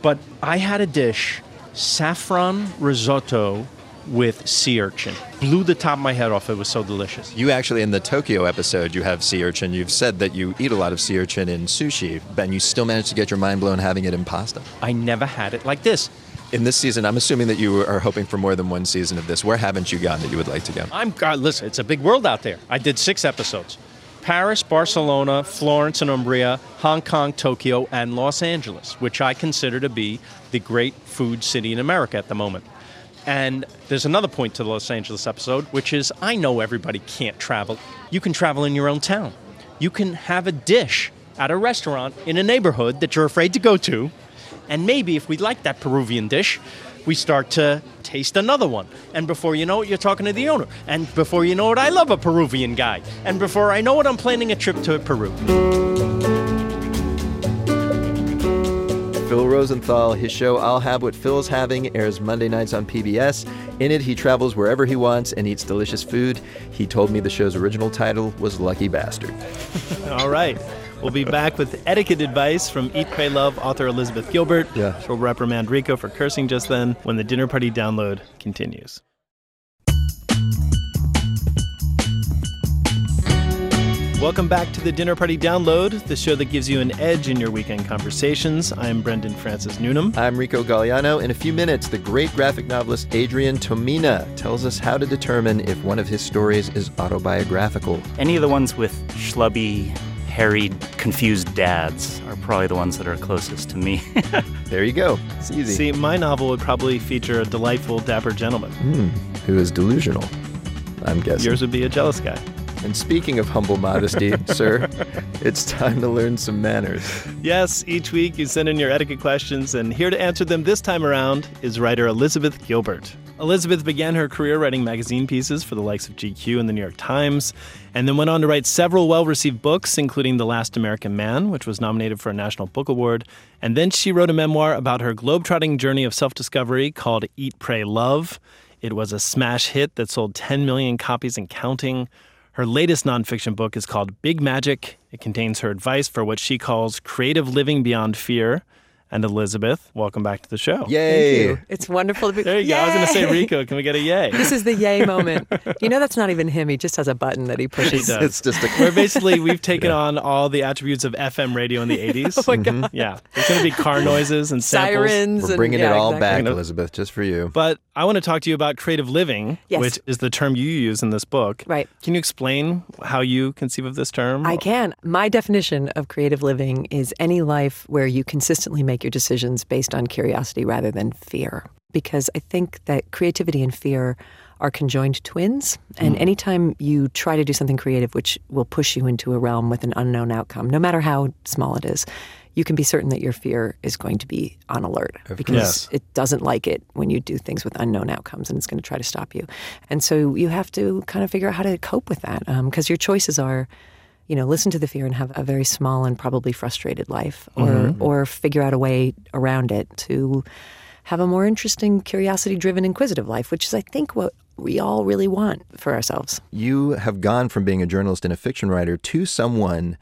But I had a dish, saffron risotto with sea urchin. Blew the top of my head off. It was so delicious. You actually, in the Tokyo episode, you have sea urchin. You've said that you eat a lot of sea urchin in sushi, but you still managed to get your mind blown having it in pasta. I never had it like this. In this season, I'm assuming that you are hoping for more than one season of this. Where haven't you gone that you would like to go? I'm, uh, listen, it's a big world out there. I did six episodes. Paris, Barcelona, Florence and Umbria, Hong Kong, Tokyo, and Los Angeles, which I consider to be the great food city in America at the moment. And there's another point to the Los Angeles episode, which is I know everybody can't travel. You can travel in your own town. You can have a dish at a restaurant in a neighborhood that you're afraid to go to. And maybe if we like that Peruvian dish, we start to taste another one. And before you know it, you're talking to the owner. And before you know it, I love a Peruvian guy. And before I know it, I'm planning a trip to Peru. Phil Rosenthal, his show I'll Have What Phil's Having airs Monday nights on P B S. In it, he travels wherever he wants and eats delicious food. He told me the show's original title was Lucky Bastard. All right. We'll be back with etiquette advice from Eat, Pray, Love author Elizabeth Gilbert. Yeah. She'll reprimand Rico for cursing just then when the Dinner Party download continues. Welcome back to the Dinner Party Download, the show that gives you an edge in your weekend conversations. I'm Brendan Francis Newnham. I'm Rico Galliano. In a few minutes, the great graphic novelist Adrian Tomine tells us how to determine if one of his stories is autobiographical. Any of the ones with schlubby, harried, confused dads are probably the ones that are closest to me. There you go. It's easy. See, my novel would probably feature a delightful, dapper gentleman. Mm, who is delusional, I'm guessing. Yours would be a jealous guy. And speaking of humble modesty, sir, it's time to learn some manners. Yes, each week you send in your etiquette questions, and here to answer them this time around is writer Elizabeth Gilbert. Elizabeth began her career writing magazine pieces for the likes of G Q and the New York Times, and then went on to write several well-received books, including The Last American Man, which was nominated for a National Book Award. And then she wrote a memoir about her globetrotting journey of self-discovery called Eat, Pray, Love. It was a smash hit that sold ten million copies and counting. Her latest nonfiction book is called Big Magic. It contains her advice for what she calls creative living beyond fear. And Elizabeth, welcome back to the show. Yay. Thank you. It's wonderful to be... There you yay. Go. I was going to say, Rico, can we get a yay? This is the yay moment. You know, that's not even him. He just has a button that he pushes. He does. It's just a... We're basically, we've taken yeah. on all the attributes of F M radio in the eighties. Oh, my mm-hmm. God. Yeah. There's going to be car noises and samples. Sirens. We're bringing and, yeah, it all exactly. back, Elizabeth, just for you. But I want to talk to you about creative living, yes. which is the term you use in this book. Right. Can you explain how you conceive of this term? I can. My definition of creative living is any life where you consistently make your decisions based on curiosity rather than fear. Because I think that creativity and fear are conjoined twins. And mm. anytime you try to do something creative, which will push you into a realm with an unknown outcome, no matter how small it is, you can be certain that your fear is going to be on alert because yes. it doesn't like it when you do things with unknown outcomes and it's going to try to stop you. And so you have to kind of figure out how to cope with that because um, your choices are, you know, listen to the fear and have a very small and probably frustrated life or, mm-hmm. or figure out a way around it to have a more interesting, curiosity-driven, inquisitive life, which is, I think, what we all really want for ourselves. You have gone from being a journalist and a fiction writer to someone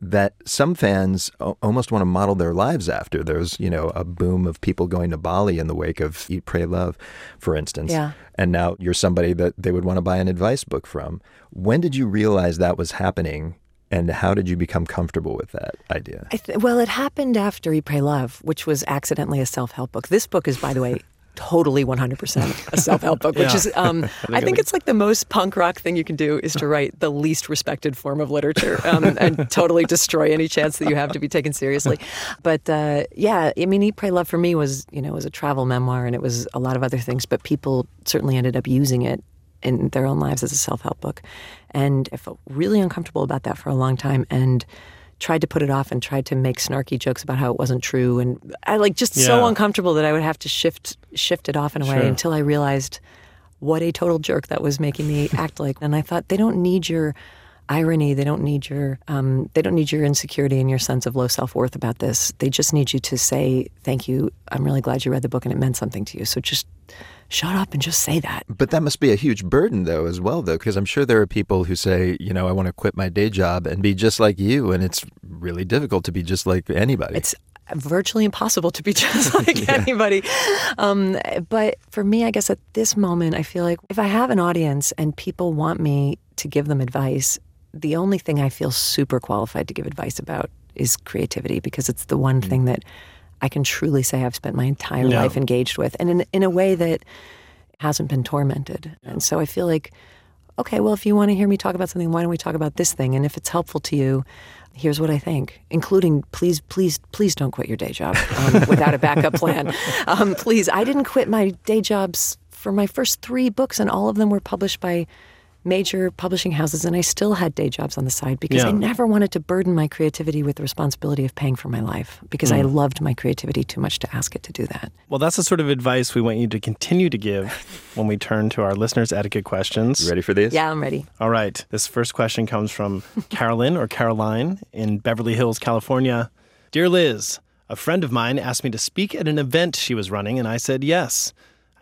that some fans almost want to model their lives after. There's, you know, a boom of people going to Bali in the wake of Eat, Pray, Love, for instance. Yeah. And now you're somebody that they would want to buy an advice book from. When did you realize that was happening, and how did you become comfortable with that idea? I th- well, it happened after Eat, Pray, Love, which was accidentally a self-help book. This book is, by the way, totally one hundred percent a self-help book, which yeah. is, um, I think, I think it's like the most punk rock thing you can do is to write the least respected form of literature um, and totally destroy any chance that you have to be taken seriously. But uh, yeah, I mean, Eat, Pray, Love for me was, you know, was a travel memoir, and it was a lot of other things, but people certainly ended up using it in their own lives as a self-help book. And I felt really uncomfortable about that for a long time, and tried to put it off and tried to make snarky jokes about how it wasn't true. And I like just yeah. so uncomfortable that I would have to shift shift it off in a way sure. until I realized what a total jerk that was making me act like. And I thought, they don't need your irony. They don't need your um, they don't need your insecurity and your sense of low self-worth about this. They just need you to say, thank you. I'm really glad you read the book and it meant something to you. So just shut up and just say that. But that must be a huge burden, though, as well, though, because I'm sure there are people who say, you know, I want to quit my day job and be just like you. And it's really difficult to be just like anybody. It's virtually impossible to be just like yeah. anybody. Um, but for me, I guess at this moment, I feel like if I have an audience and people want me to give them advice, the only thing I feel super qualified to give advice about is creativity, because it's the one mm-hmm. thing that I can truly say I've spent my entire no. life engaged with, and in in a way that hasn't been tormented. And so I feel like, okay, well, if you want to hear me talk about something, why don't we talk about this thing? And if it's helpful to you, here's what I think, including please, please, please don't quit your day job um, without a backup plan. Um, please, I didn't quit my day jobs for my first three books, and all of them were published by major publishing houses, and I still had day jobs on the side because yeah. I never wanted to burden my creativity with the responsibility of paying for my life, because mm. I loved my creativity too much to ask it to do that. Well, that's the sort of advice we want you to continue to give when we turn to our listeners' etiquette questions. You ready for these? Yeah, I'm ready. All right. This first question comes from Carolyn or Caroline in Beverly Hills, California. Dear Liz, a friend of mine asked me to speak at an event she was running, and I said yes.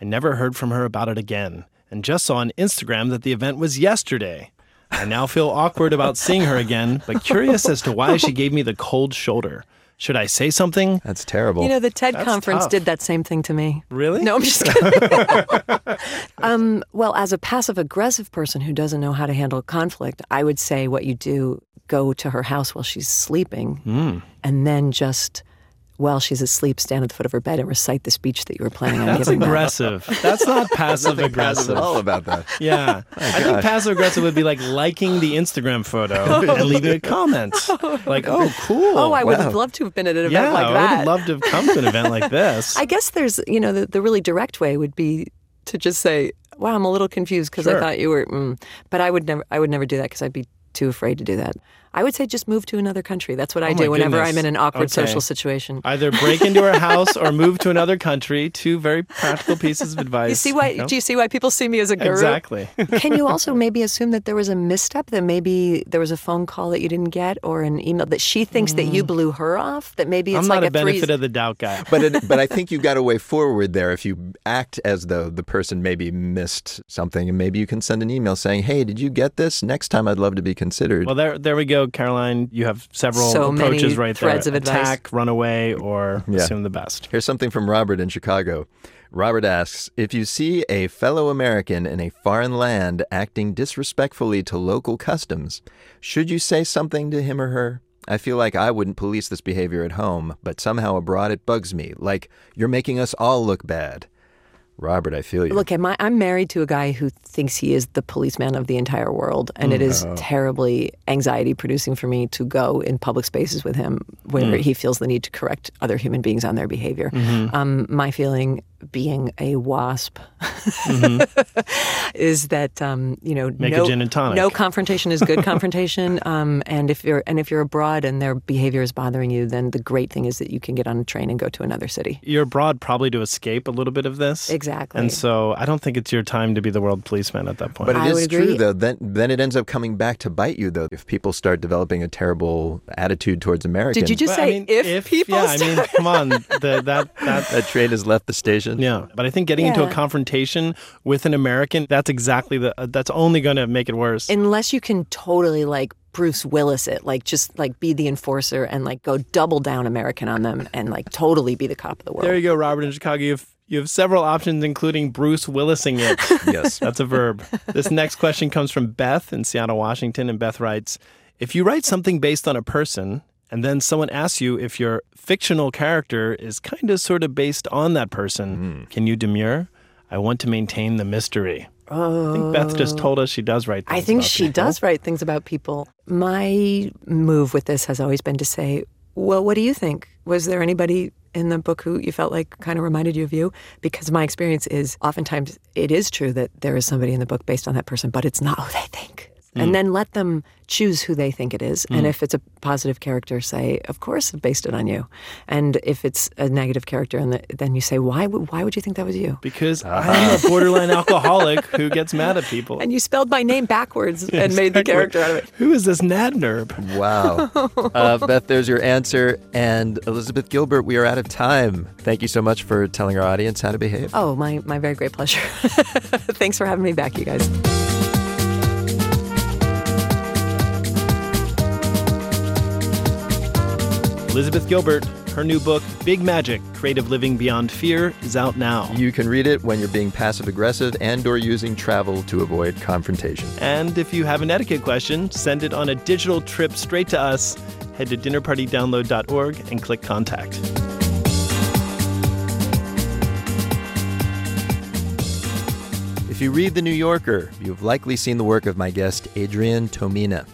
I never heard from her about it again, and just saw on Instagram that the event was yesterday. I now feel awkward about seeing her again, but curious as to why she gave me the cold shoulder. Should I say something? That's terrible. You know, the TED That's conference tough. Did that same thing to me. Really? No, I'm just kidding. um, well, as a passive-aggressive person who doesn't know how to handle conflict, I would say what you do, go to her house while she's sleeping, mm. and then just, while she's asleep, stand at the foot of her bed and recite the speech that you were planning on That's giving. That's aggressive. That. That's not passive-aggressive. At all about that. Yeah. Oh, I think passive-aggressive would be like liking the Instagram photo and leaving a comment. Like, oh, cool. Oh, I wow. would have loved to have been at an yeah, event like that. Yeah, I would have loved to have come to an event like this. I guess there's, you know, the, the really direct way would be to just say, wow, I'm a little confused because sure. I thought you were, mm. but I would never, I would never do that because I'd be too afraid to do that. I would say just move to another country. That's what I oh do whenever goodness. I'm in an awkward okay. social situation. Either break into her house or move to another country. Two very practical pieces of advice. You see why? You know? Do you see why people see me as a guru? Exactly. Can you also maybe assume that there was a misstep, that maybe there was a phone call that you didn't get or an email that she thinks mm. that you blew her off? That maybe it's I'm like not a, a benefit threes- of the doubt guy. But it, but I think you got a way forward there if you act as though the person maybe missed something, and maybe you can send an email saying, "Hey, did you get this? Next time, I'd love to be considered." Well, there there we go. Caroline, you have several so approaches right there. Of Attack, advice. Run away, or yeah. assume the best. Here's something from Robert in Chicago. Robert asks, if you see a fellow American in a foreign land acting disrespectfully to local customs, should you say something to him or her? I feel like I wouldn't police this behavior at home, but somehow abroad it bugs me, like you're making us all look bad. Robert, I feel you. Look, I'm married to a guy who thinks he is the policeman of the entire world, and mm. it is terribly anxiety-producing for me to go in public spaces with him where mm. he feels the need to correct other human beings on their behavior. Mm-hmm. Um, my feeling, being a WASP, mm-hmm. is that um, you know, Make no, a gin and tonic. No confrontation is good confrontation. Um, and if you're and if you're abroad and their behavior is bothering you, then the great thing is that you can get on a train and go to another city. You're abroad probably to escape a little bit of this. Exactly. Exactly. And so I don't think it's your time to be the world policeman at that point. But it I is true, though. Then, then it ends up coming back to bite you, though, if people start developing a terrible attitude towards Americans. Did you just but, say I mean, if, if people yeah, start? I mean, come on. The, that, that, that train has left the station. Russian. Yeah, but I think getting yeah. into a confrontation with an American, that's exactly the, uh, that's only going to make it worse. Unless you can totally like Bruce Willis it, like just like be the enforcer and like go double down American on them and like totally be the cop of the world. There you go, Robert in Chicago. You've You have several options, including Bruce Willising it. Yes. That's a verb. This next question comes from Beth in Seattle, Washington. And Beth writes, if you write something based on a person and then someone asks you if your fictional character is kind of sort of based on that person, mm. can you demur? I want to maintain the mystery. Oh. I think Beth just told us she does write things I think about she people. does write things about people. My move with this has always been to say, well, what do you think? Was there anybody in the book who you felt like kind of reminded you of you? Because my experience is oftentimes it is true that there is somebody in the book based on that person, but it's not who they think. Mm. And then let them choose who they think it is. Mm. And if it's a positive character, say, of course, I've based it on you. And if it's a negative character, and the, then you say, why, why would you think that was you? Because uh-huh. I'm a borderline alcoholic who gets mad at people. And you spelled my name backwards yeah, and exactly. made the character out of it. Who is this Nadnerb? Wow. uh, Beth, there's your answer. And Elizabeth Gilbert, we are out of time. Thank you so much for telling our audience how to behave. Oh, my, my very great pleasure. Thanks for having me back, you guys. Elizabeth Gilbert, her new book, Big Magic, Creative Living Beyond Fear, is out now. You can read it when you're being passive-aggressive and or using travel to avoid confrontation. And if you have an etiquette question, send it on a digital trip straight to us. Head to dinner party download dot org and click Contact. If you read The New Yorker, you've likely seen the work of my guest, Adrian Tomine.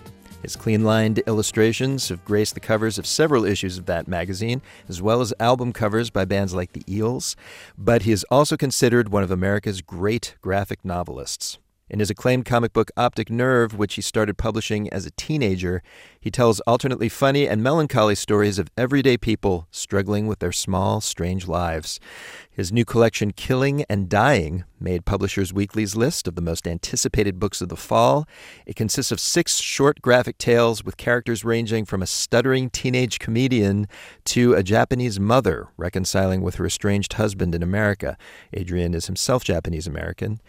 His clean-lined illustrations have graced the covers of several issues of that magazine, as well as album covers by bands like the Eels, but he is also considered one of America's great graphic novelists. In his acclaimed comic book Optic Nerve, which he started publishing as a teenager, he tells alternately funny and melancholy stories of everyday people struggling with their small, strange lives. His new collection Killing and Dying made Publishers Weekly's list of the most anticipated books of the fall. It consists of six short graphic tales with characters ranging from a stuttering teenage comedian to a Japanese mother reconciling with her estranged husband in America. Adrian is himself Japanese-American.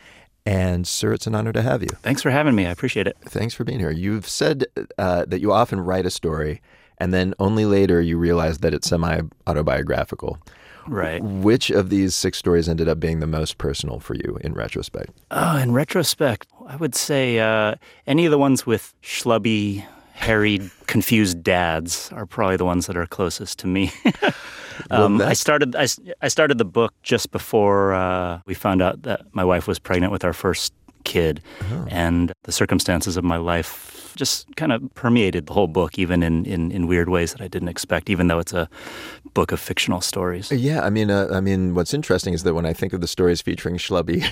And, sir, it's an honor to have you. Thanks for having me. I appreciate it. Thanks for being here. You've said uh, that you often write a story, and then only later you realize that it's semi-autobiographical. Right. Which of these six stories ended up being the most personal for you in retrospect? Oh, in retrospect, I would say uh, any of the ones with schlubby, harried, confused dads are probably the ones that are closest to me. Um, well, I started I, I started the book just before uh, we found out that my wife was pregnant with our first kid, oh. and the circumstances of my life just kind of permeated the whole book, even in, in, in weird ways that I didn't expect, even though it's a book of fictional stories. Yeah, I mean, uh, I mean, what's interesting is that when I think of the stories featuring schlubby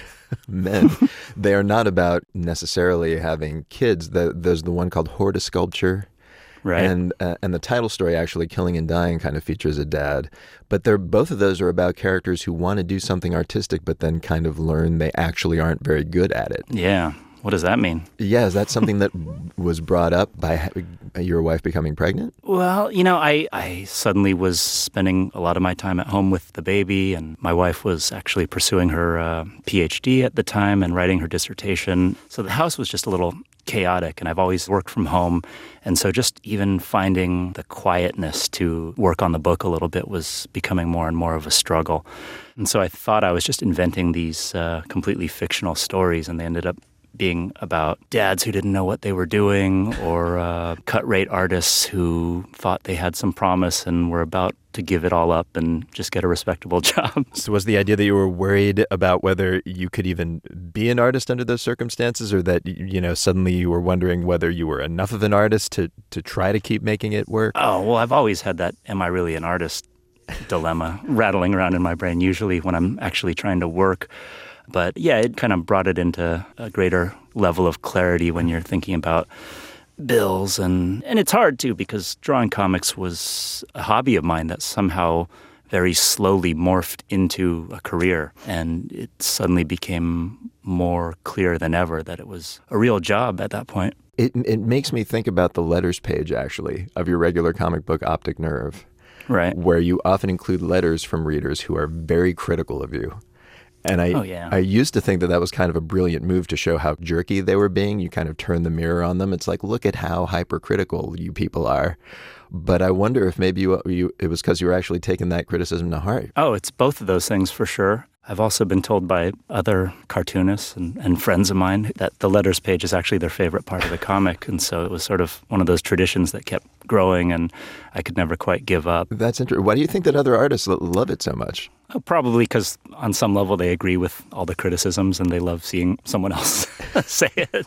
men, they are not about necessarily having kids. The, there's the one called Hortisculture. Right. And uh, and the title story, actually, Killing and Dying, kind of features a dad. But they're both of those are about characters who want to do something artistic, but then kind of learn they actually aren't very good at it. Yeah. What does that mean? Yeah. Is that something that was brought up by ha- your wife becoming pregnant? Well, you know, I, I suddenly was spending a lot of my time at home with the baby, and my wife was actually pursuing her uh, P H D at the time and writing her dissertation. So the house was just a little chaotic, and I've always worked from home. And so just even finding the quietness to work on the book a little bit was becoming more and more of a struggle. And so I thought I was just inventing these uh, completely fictional stories, and they ended up being about dads who didn't know what they were doing, or uh, cut-rate artists who thought they had some promise and were about to give it all up and just get a respectable job. So was the idea that you were worried about whether you could even be an artist under those circumstances, or that, you know, suddenly you were wondering whether you were enough of an artist to, to try to keep making it work? Oh, well, I've always had that am I really an artist dilemma rattling around in my brain, usually when I'm actually trying to work. But yeah, it kind of brought it into a greater level of clarity when you're thinking about bills. And, and it's hard, too, because drawing comics was a hobby of mine that somehow very slowly morphed into a career. And it suddenly became more clear than ever that it was a real job at that point. It, it makes me think about the letters page, actually, of your regular comic book, Optic Nerve. Right. Where you often include letters from readers who are very critical of you. And I, oh, yeah. I used to think that that was kind of a brilliant move to show how jerky they were being. You kind of turn the mirror on them. It's like, look at how hypercritical you people are. But I wonder if maybe you, you, it was because you were actually taking that criticism to heart. Oh, it's both of those things for sure. I've also been told by other cartoonists and, and friends of mine that the letters page is actually their favorite part of the comic. And so it was sort of one of those traditions that kept growing, and I could never quite give up. That's interesting. Why do you think that other artists love it so much? Oh, probably because on some level they agree with all the criticisms and they love seeing someone else say it.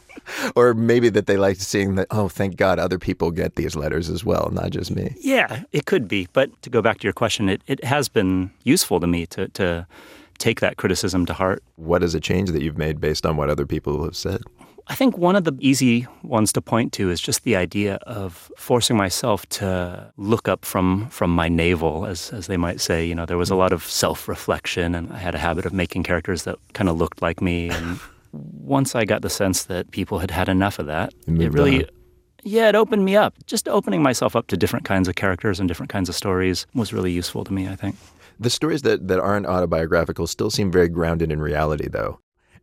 Or maybe that they like seeing that, oh, thank God other people get these letters as well, not just me. Yeah, it could be. But to go back to your question, it, it has been useful to me to... to take that criticism to heart. What is a change that you've made based on what other people have said? I think one of the easy ones to point to is just the idea of forcing myself to look up from from my navel, as as they might say. You know, there was a lot of self-reflection, and I had a habit of making characters that kind of looked like me. And once I got the sense that people had had enough of that, it really... on. Yeah, it opened me up. Just opening myself up to different kinds of characters and different kinds of stories was really useful to me, I think. The stories that, that aren't autobiographical still seem very grounded in reality, though.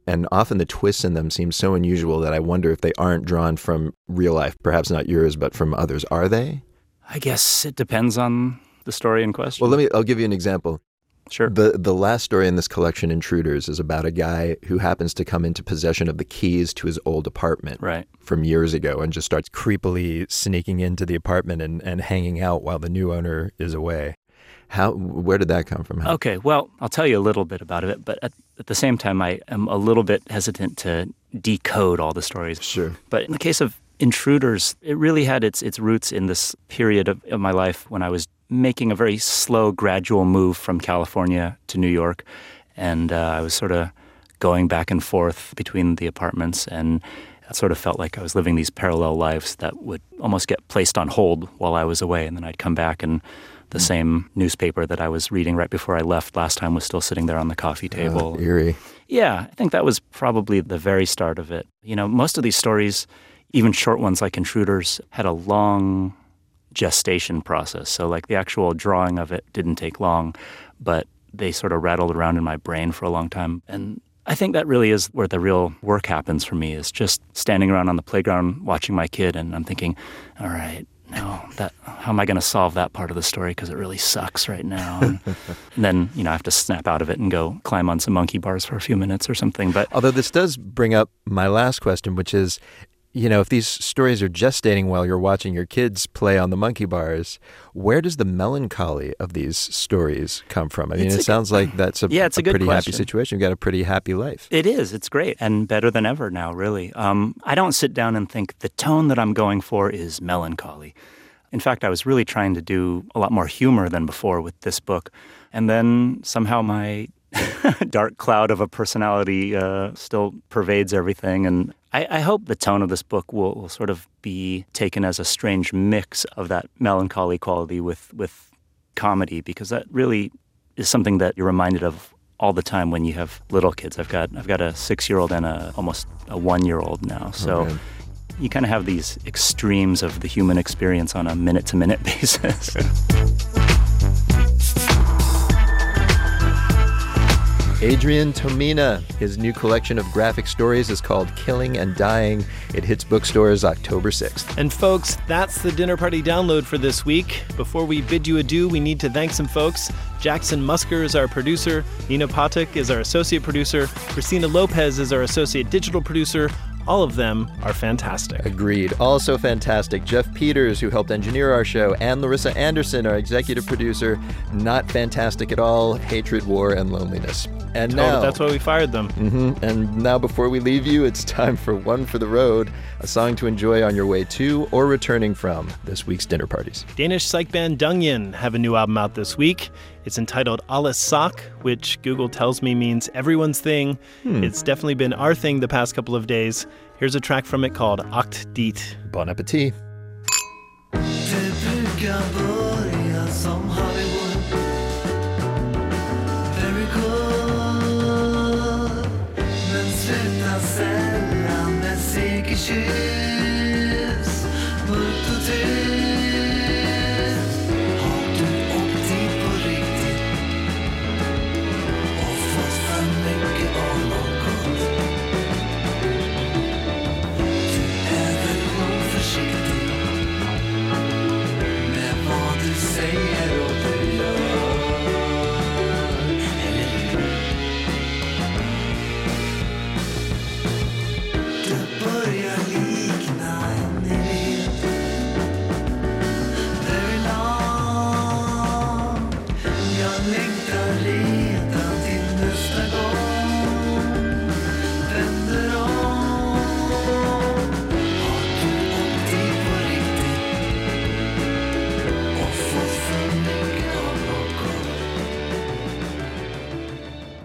And often the twists in them seem so unusual that I wonder if they aren't drawn from real life, perhaps not yours, but from others. Are they? I guess it depends on the story in question. Well, let me, I'll give you an example. Sure. The the last story in this collection, Intruders, is about a guy who happens to come into possession of the keys to his old apartment right. from years ago and just starts creepily sneaking into the apartment and, and hanging out while the new owner is away. How? Where did that come from? How? Okay, well, I'll tell you a little bit about it, but at, at the same time, I am a little bit hesitant to decode all the stories. Sure. But in the case of Intruders, it really had its its roots in this period of, of my life when I was making a very slow, gradual move from California to New York, and uh, I was sort of going back and forth between the apartments, and it sort of felt like I was living these parallel lives that would almost get placed on hold while I was away, and then I'd come back, and the same newspaper that I was reading right before I left last time was still sitting there on the coffee table. Uh, eerie. Yeah, I think that was probably the very start of it. You know, most of these stories, even short ones like Intruders, had a long gestation process. So like the actual drawing of it didn't take long, but they sort of rattled around in my brain for a long time. And I think that really is where the real work happens for me, is just standing around on the playground watching my kid, and I'm thinking, all right, now that, how am I going to solve that part of the story, because it really sucks right now. And, and then, you know, I have to snap out of it and go climb on some monkey bars for a few minutes or something. But although this does bring up my last question, which is, you know, if these stories are gestating while you're watching your kids play on the monkey bars, where does the melancholy of these stories come from? I mean, it's it sounds good, like that's a, yeah, it's a, a good pretty question. Happy situation. You've got a pretty happy life. It is. It's great. And better than ever now, really. Um, I don't sit down and think the tone that I'm going for is melancholy. In fact, I was really trying to do a lot more humor than before with this book. And then somehow my dark cloud of a personality uh, still pervades everything, and I, I hope the tone of this book will, will sort of be taken as a strange mix of that melancholy quality with, with comedy, because that really is something that you're reminded of all the time when you have little kids. I've got I've got a six-year-old and a almost a one-year-old now, so oh, you kind of have these extremes of the human experience on a minute-to-minute basis. Adrian Tomine. His new collection of graphic stories is called Killing and Dying. It hits bookstores October sixth. And folks, that's the Dinner Party Download for this week. Before we bid you adieu, we need to thank some folks. Jackson Musker is our producer. Nina Patek is our associate producer. Christina Lopez is our associate digital producer. All of them are fantastic. Agreed. Also fantastic, Jeff Peters, who helped engineer our show, and Larissa Anderson, our executive producer. Not fantastic at all. Hatred, war, and loneliness. And now, that's why we fired them. Mm-hmm. And now, before we leave you, it's time for One for the Road, a song to enjoy on your way to or returning from this week's dinner parties. Danish psych band Dungyan have a new album out this week. It's entitled Alles Sock, which Google tells me means everyone's thing. Hmm. It's definitely been our thing the past couple of days. Here's a track from it called Ocht Dit. Bon appétit. Thank you.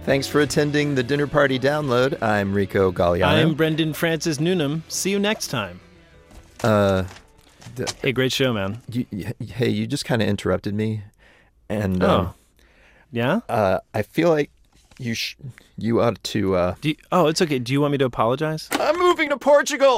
Thanks for attending the Dinner Party Download. I'm Rico Galliano. I'm Brendan Francis Newnham. See you next time. Uh, d- hey, great show, man. You, you, hey, you just kind of interrupted me, and oh, um, yeah. Uh, I feel like you sh- you ought to. Uh... Do you, oh, it's okay. Do you want me to apologize? I'm moving to Portugal.